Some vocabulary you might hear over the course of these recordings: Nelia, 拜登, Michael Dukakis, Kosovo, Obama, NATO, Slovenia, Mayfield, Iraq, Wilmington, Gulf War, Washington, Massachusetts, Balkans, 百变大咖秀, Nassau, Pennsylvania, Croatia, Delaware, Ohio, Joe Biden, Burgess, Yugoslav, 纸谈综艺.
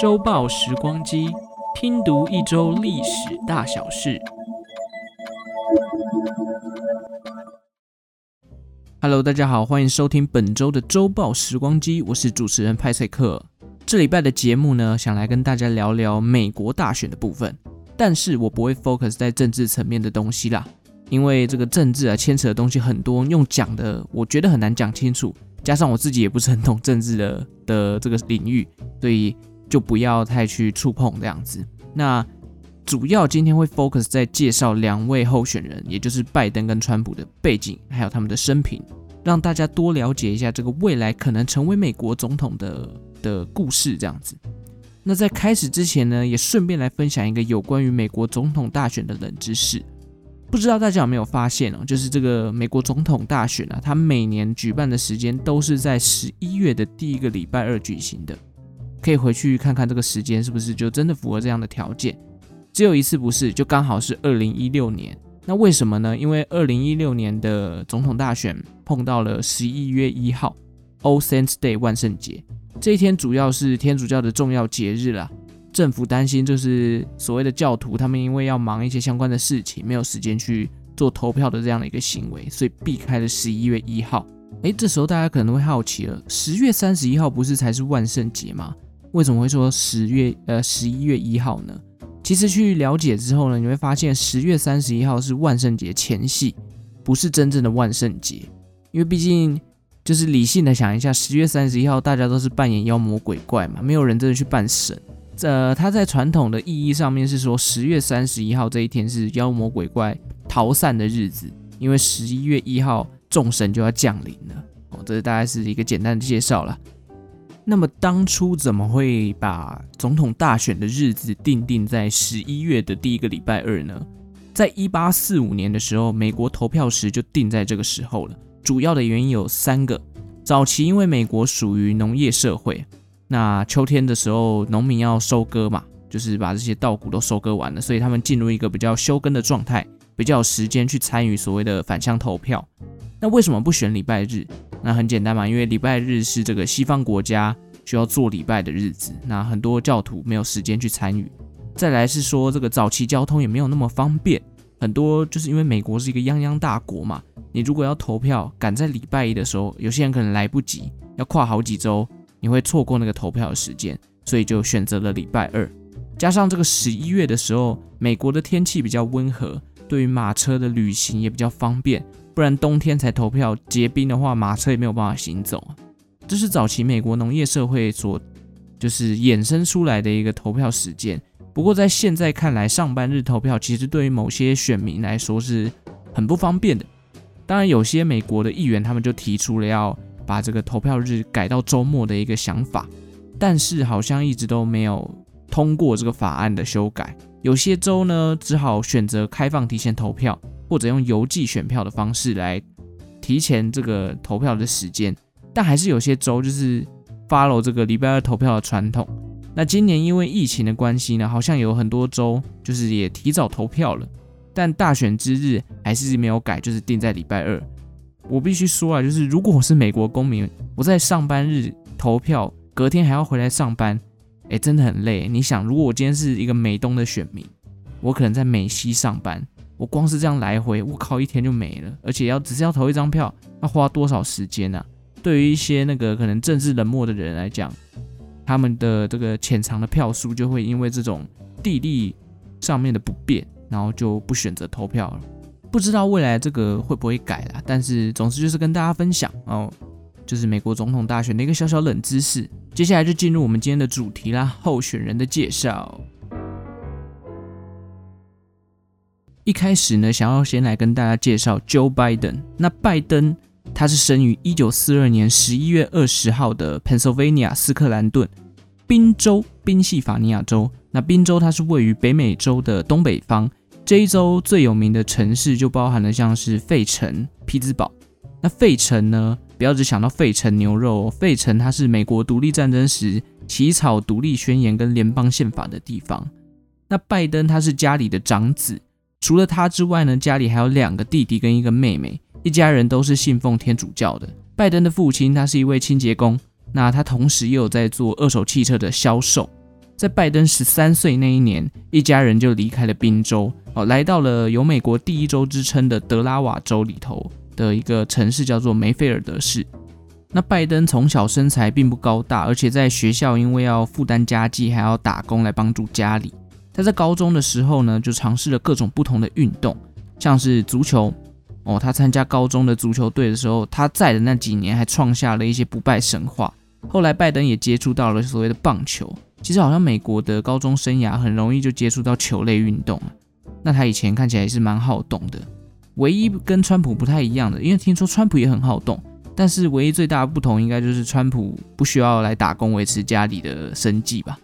周报时光机，听读一周历史大小事。Hello， 大家好，欢迎收听本周的周报时光机，我是主持人派翠克。这礼拜的节目呢，想来跟大家聊聊美国大选的部分，但是我不会 focus 在政治层面的东西啦，因为这个政治牵扯的东西很多，用讲的我觉得很难讲清楚，加上我自己也不是很懂政治 的这个领域，所以就不要太去触碰这样子。那主要今天会 focus 在介绍两位候选人，也就是拜登跟川普的背景，还有他们的生平，让大家多了解一下这个未来可能成为美国总统 的故事这样子。那在开始之前呢，也顺便来分享一个有关于美国总统大选的冷知识。不知道大家有没有发现哦，就是这个美国总统大选啊，它每年举办的时间都是在11月的第一个礼拜二举行的。可以回去看看这个时间是不是就真的符合这样的条件。只有一次不是，就刚好是2016年。那为什么呢？因为2016年的总统大选碰到了11月1号 All Saints Day 万圣节。这一天主要是天主教的重要节日啦，政府担心就是所谓的教徒他们因为要忙一些相关的事情，没有时间去做投票的这样的一个行为，所以避开了11月1号。这时候大家可能会好奇了，10月31号不是才是万圣节吗？为什么会说11月1号呢？其实去了解之后呢，你会发现10月31号是万圣节前夕，不是真正的万圣节。因为毕竟就是理性的想一下，10月31号大家都是扮演妖魔鬼怪嘛，没有人真的去扮神。它在传统的意义上面是说10月31号这一天是妖魔鬼怪逃散的日子，因为11月1号众神就要降临了。这大概是一个简单的介绍啦。那么当初怎么会把总统大选的日子定在11月的第一个礼拜二呢？在1845年的时候，美国投票时就定在这个时候了。主要的原因有三个。早期因为美国属于农业社会，那秋天的时候农民要收割嘛，就是把这些稻谷都收割完了，所以他们进入一个比较休耕的状态，比较有时间去参与所谓的返乡投票。那为什么不选礼拜日？那很简单嘛，因为礼拜日是这个西方国家需要做礼拜的日子，那很多教徒没有时间去参与。再来是说这个早期交通也没有那么方便，很多就是因为美国是一个泱泱大国嘛，你如果要投票赶在礼拜一的时候，有些人可能来不及，要跨好几周，你会错过那个投票的时间，所以就选择了礼拜二。加上这个11月的时候，美国的天气比较温和，对于马车的旅行也比较方便，不然冬天才投票结冰的话，马车也没有办法行走。这是早期美国农业社会所就是衍生出来的一个投票时间。不过在现在看来，上班日投票其实对于某些选民来说是很不方便的。当然有些美国的议员他们就提出了要把这个投票日改到周末的一个想法，但是好像一直都没有通过这个法案的修改。有些州呢只好选择开放提前投票，或者用邮寄选票的方式来提前这个投票的时间，但还是有些州就是 follow 这个礼拜二投票的传统。那今年因为疫情的关系呢，好像有很多州就是也提早投票了，但大选之日还是没有改，就是定在礼拜二。我必须说啊，就是如果我是美国公民，我在上班日投票，隔天还要回来上班，真的很累。你想，如果我今天是一个美东的选民，我可能在美西上班，我光是这样来回，我靠，一天就没了，而且只是要投一张票，要花多少时间啊？对于一些那个可能政治冷漠的人来讲，他们的这个潜藏的票数就会因为这种地利上面的不便，然后就不选择投票了。不知道未来这个会不会改啦，但是总之就是跟大家分享哦，就是美国总统大选的一个小小冷知识。接下来就进入我们今天的主题啦，候选人的介绍。一开始呢，想要先来跟大家介绍 Joe Biden。那拜登他是生于1942年11月20号的 Pennsylvania 斯克兰顿宾州，宾夕法尼亚州。那宾州它是位于北美洲的东北方，这一州最有名的城市就包含了像是费城、匹兹堡。那费城呢，不要只想到费城牛肉，费城它是美国独立战争时起草独立宣言跟联邦宪法的地方。那拜登他是家里的长子，除了他之外呢，家里还有2个弟弟跟1个妹妹，一家人都是信奉天主教的。拜登的父亲他是一位清洁工，那他同时也有在做二手汽车的销售。在拜登13岁那一年，一家人就离开了宾州，来到了有美国第一州之称的德拉瓦州里头的一个城市，叫做梅菲尔德市。那拜登从小身材并不高大，而且在学校因为要负担家计，还要打工来帮助家里。他在高中的时候呢，就尝试了各种不同的运动，像是足球。他参加高中的足球队的时候，他在的那几年还创下了一些不败神话。后来拜登也接触到了所谓的棒球。其实好像美国的高中生涯很容易就接触到球类运动了。那他以前看起来也是蛮好动的，唯一跟川普不太一样的，因为听说川普也很好动，但是唯一最大的不同应该就是川普不需要来打工维持家里的生计吧。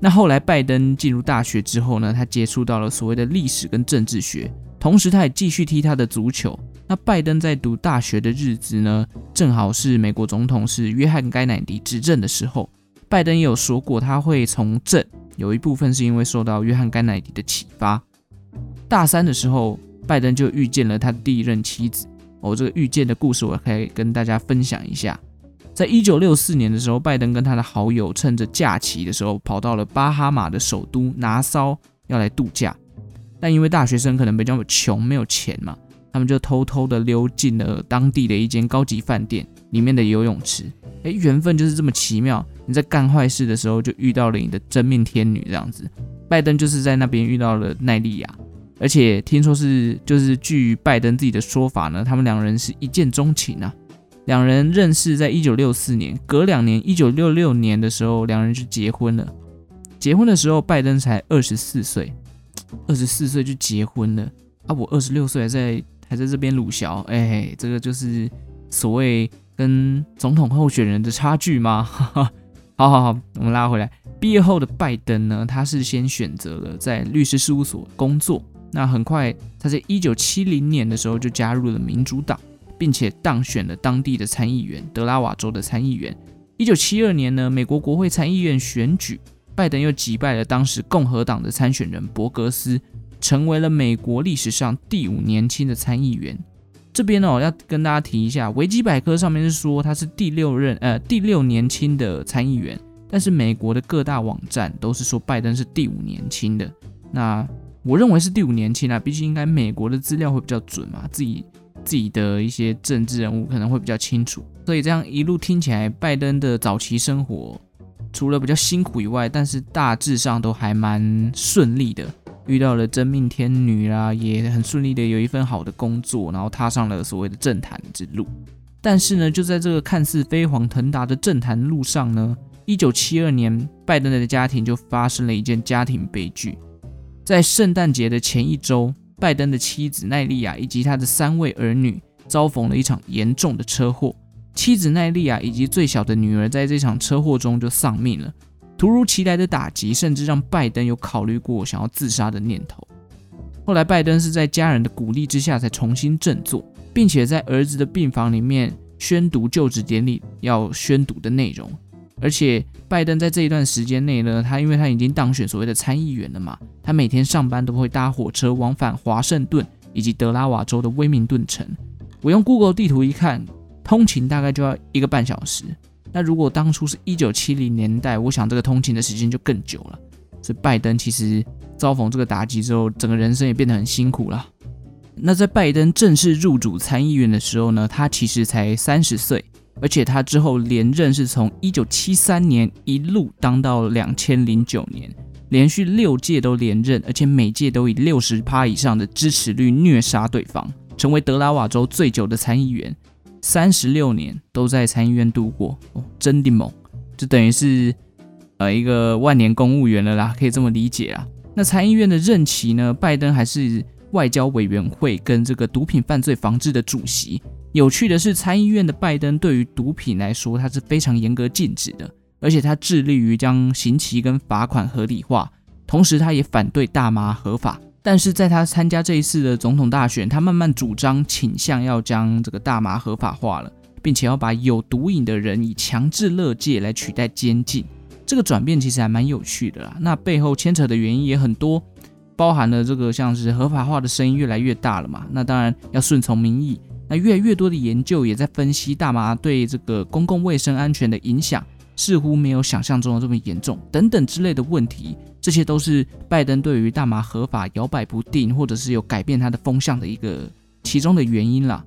那后来拜登进入大学之后呢，他接触到了所谓的历史跟政治学，同时他也继续踢他的足球。那拜登在读大学的日子呢，正好是美国总统是约翰·甘乃迪执政的时候。拜登也有说过他会从政，有一部分是因为受到约翰·甘乃迪的启发。大三的时候，拜登就遇见了他的第一任妻子。这个遇见的故事我可以跟大家分享一下。在1964年的时候，拜登跟他的好友趁着假期的时候跑到了巴哈马的首都拿骚要来度假，但因为大学生可能比较穷没有钱嘛，他们就偷偷的溜进了当地的一间高级饭店里面的游泳池。缘分就是这么奇妙，你在干坏事的时候就遇到了你的真命天女这样子。拜登就是在那边遇到了奈利亚，而且听说是就是据拜登自己的说法呢，他们两人是一见钟情啊。两人认识在1964年，隔两年1966年的时候，两人就结婚了。结婚的时候拜登才24岁就结婚了啊！我26岁还在这边鲁小，这个就是所谓跟总统候选人的差距吗？好，我们拉回来。毕业后的拜登呢，他是先选择了在律师事务所工作。那很快他在1970年的时候就加入了民主党，并且当选了当地的参议员，德拉瓦州的参议员。1972年呢，美国国会参议院选举，拜登又击败了当时共和党的参选人伯格斯，成为了美国历史上第5年轻的参议员。这边要跟大家提一下，维基百科上面是说他是第六年轻的参议员，但是美国的各大网站都是说拜登是第5年轻的。那我认为是第5年轻啦，毕竟应该美国的资料会比较准嘛，自己的一些政治人物可能会比较清楚。所以这样一路听起来，拜登的早期生活除了比较辛苦以外，但是大致上都还蛮顺利的，遇到了真命天女啦，也很顺利的有一份好的工作，然后踏上了所谓的政坛之路。但是呢，就在这个看似飞黄腾达的政坛路上呢，1972年拜登的家庭就发生了一件家庭悲剧。在圣诞节的前一周，拜登的妻子奈利亚以及他的3位儿女遭逢了一场严重的车祸。妻子奈利亚以及最小的女儿在这场车祸中就丧命了。突如其来的打击甚至让拜登有考虑过想要自杀的念头。后来拜登是在家人的鼓励之下才重新振作，并且在儿子的病房里面宣读就职典礼要宣读的内容。而且拜登在这一段时间内呢，因为他已经当选所谓的参议员了嘛，他每天上班都会搭火车往返华盛顿以及德拉瓦州的威明顿城。我用 Google 地图一看，通勤大概就要1个半小时。那如果当初是1970年代，我想这个通勤的时间就更久了。所以拜登其实遭逢这个打击之后，整个人生也变得很辛苦了。那在拜登正式入主参议院的时候呢，他其实才30岁。而且他之后连任是从1973年一路当到2009年，连续6届都连任，而且每届都以 60% 以上的支持率虐杀对方，成为德拉瓦州最久的参议员，36年都在参议院度过，真的猛，就等于是一个万年公务员了啦，可以这么理解啦。那参议院的任期呢，拜登还是外交委员会跟这个毒品犯罪防治的主席。有趣的是，参议院的拜登对于毒品来说，他是非常严格禁止的，而且他致力于将刑期跟罚款合理化，同时他也反对大麻合法。但是在他参加这一次的总统大选，他慢慢主张倾向要将这个大麻合法化了，并且要把有毒瘾的人以强制勒戒来取代监禁。这个转变其实还蛮有趣的啦，那背后牵扯的原因也很多，包含了这个像是合法化的声音越来越大了嘛，那当然要顺从民意。那越来越多的研究也在分析大麻对这个公共卫生安全的影响似乎没有想象中的这么严重等等之类的问题，这些都是拜登对于大麻合法摇摆不定或者是有改变他的风向的一个其中的原因啦。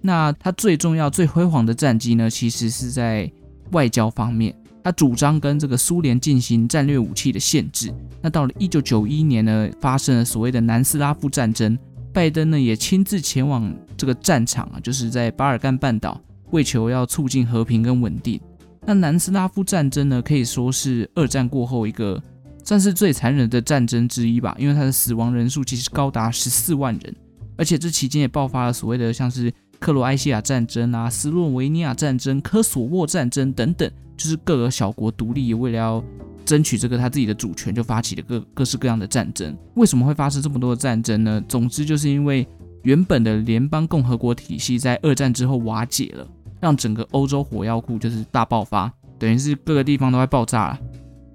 那他最重要最辉煌的战绩呢，其实是在外交方面，他主张跟这个苏联进行战略武器的限制。那到了1991年呢，发生了所谓的南斯拉夫战争，拜登呢也亲自前往这个战场啊，就是在巴尔干半岛，为求要促进和平跟稳定。那南斯拉夫战争呢，可以说是二战过后一个算是最残忍的战争之一吧，因为它的死亡人数其实高达14万人，而且这期间也爆发了所谓的像是克罗埃西亚战争啊、斯洛维尼亚战争、科索沃战争等等，就是各个小国独立为了要争取这个他自己的主权，就发起了各式各样的战争。为什么会发生这么多的战争呢？总之就是因为原本的联邦共和国体系在二战之后瓦解了，让整个欧洲火药库就是大爆发，等于是各个地方都快爆炸了。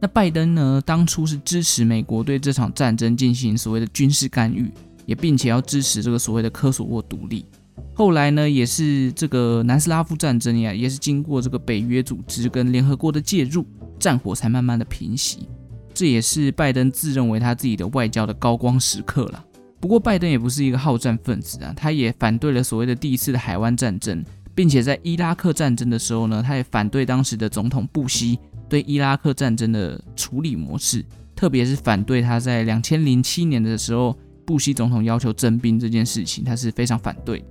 那拜登呢，当初是支持美国对这场战争进行所谓的军事干预，也并且要支持这个所谓的科索沃独立。后来呢，也是这个南斯拉夫战争呀，也是经过这个北约组织跟联合国的介入，战火才慢慢的平息。这也是拜登自认为他自己的外交的高光时刻啦。不过拜登也不是一个好战分子啊，他也反对了所谓的第一次的海湾战争，并且在伊拉克战争的时候呢，他也反对当时的总统布希对伊拉克战争的处理模式，特别是反对他在2007年的时候，布希总统要求征兵这件事情，他是非常反对。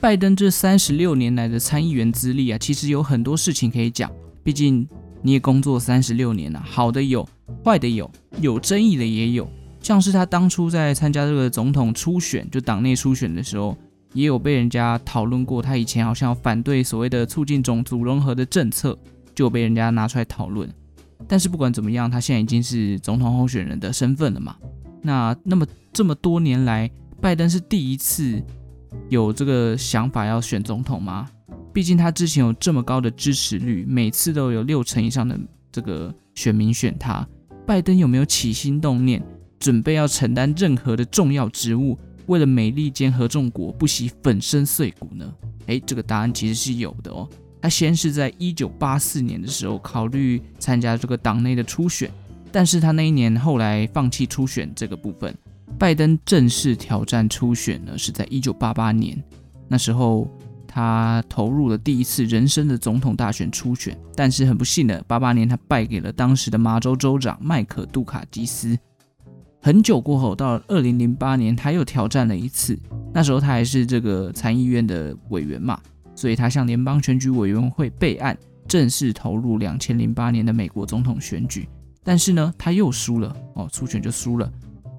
拜登这36年来的参议员资历啊，其实有很多事情可以讲，毕竟你也工作36年了，好的有，坏的有，有争议的也有。像是他当初在参加这个总统初选，就党内初选的时候，也有被人家讨论过，他以前好像有反对所谓的促进种族融合的政策，就被人家拿出来讨论。但是不管怎么样，他现在已经是总统候选人的身份了嘛。那么这么多年来，拜登是第一次有这个想法要选总统吗？毕竟他之前有这么高的支持率，每次都有60%以上的这个选民选他。拜登有没有起心动念，准备要承担任何的重要职务，为了美利坚合众国不惜粉身碎骨呢？这个答案其实是有的哦。他先是在1984年的时候考虑参加这个党内的初选，但是他那一年后来放弃初选这个部分。拜登正式挑战初选呢，是在1988年，那时候他投入了第一次人生的总统大选初选，但是很不幸的88年他败给了当时的麻州州长麦可杜卡基斯。很久过后，到了2008年他又挑战了一次，那时候他还是这个参议院的委员嘛，所以他向联邦选举委员会备案，正式投入2008年的美国总统选举。但是呢，他又输了哦，初选就输了。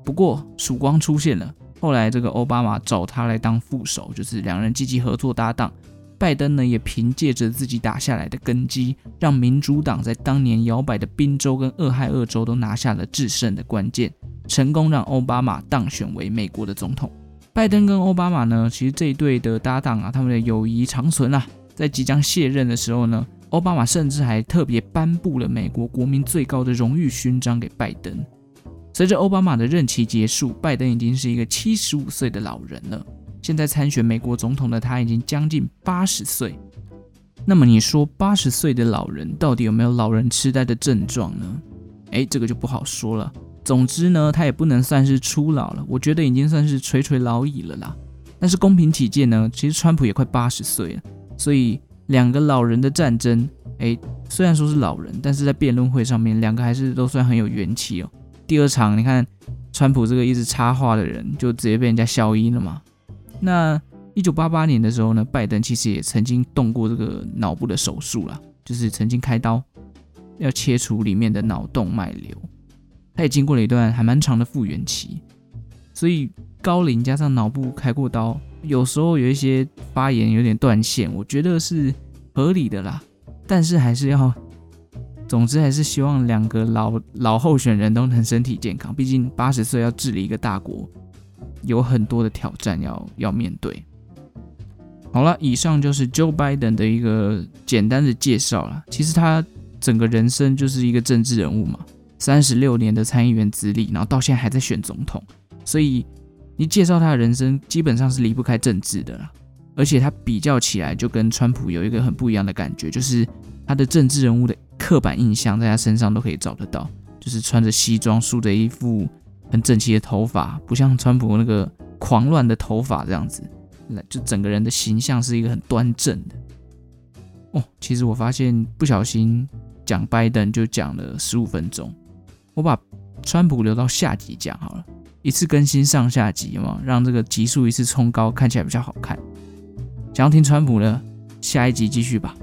不过曙光出现了，后来这个奥巴马找他来当副手，就是两人积极合作搭档。拜登呢也凭借着自己打下来的根基，让民主党在当年摇摆的宾州跟俄亥俄州都拿下了制胜的关键，成功让奥巴马当选为美国的总统。拜登跟奥巴马呢，其实这一对的搭档啊，他们的友谊长存啊。在即将卸任的时候呢，奥巴马甚至还特别颁布了美国国民最高的荣誉勋章给拜登。随着奥巴马的任期结束，拜登已经是一个75岁的老人了。现在参选美国总统的他已经将近80岁。那么你说80岁的老人到底有没有老人痴呆的症状呢？这个就不好说了。总之呢，他也不能算是初老了，我觉得已经算是垂垂老矣了啦。但是公平起见呢，其实川普也快80岁了，所以两个老人的战争，虽然说是老人，但是在辩论会上面，两个还是都算很有元气哦。第二场你看川普这个一直插话的人就直接被人家消音了嘛。那1988年的时候呢，拜登其实也曾经动过这个脑部的手术啦，就是曾经开刀要切除里面的脑动脉瘤，他也经过了一段还蛮长的复原期。所以高龄加上脑部开过刀，有时候有一些发炎有点断线，我觉得是合理的啦。但是还是要，总之还是希望两个 老候选人都能身体健康，毕竟80岁要治理一个大国，有很多的挑战 要面对。好了，以上就是 Joe Biden 的一个简单的介绍啦。其实他整个人生就是一个政治人物嘛，36年的参议员资历，然后到现在还在选总统，所以你介绍他的人生基本上是离不开政治的啦。而且他比较起来就跟川普有一个很不一样的感觉，就是他的政治人物的刻板印象在他身上都可以找得到，就是穿着西装，梳着一副很整齐的头发，不像川普那个狂乱的头发这样子，就整个人的形象是一个很端正的。哦，其实我发现不小心讲拜登就讲了15分钟，我把川普留到下集讲好了，一次更新上下集，有没有让这个集数一次冲高，看起来比较好看。想要听川普呢，下一集继续吧。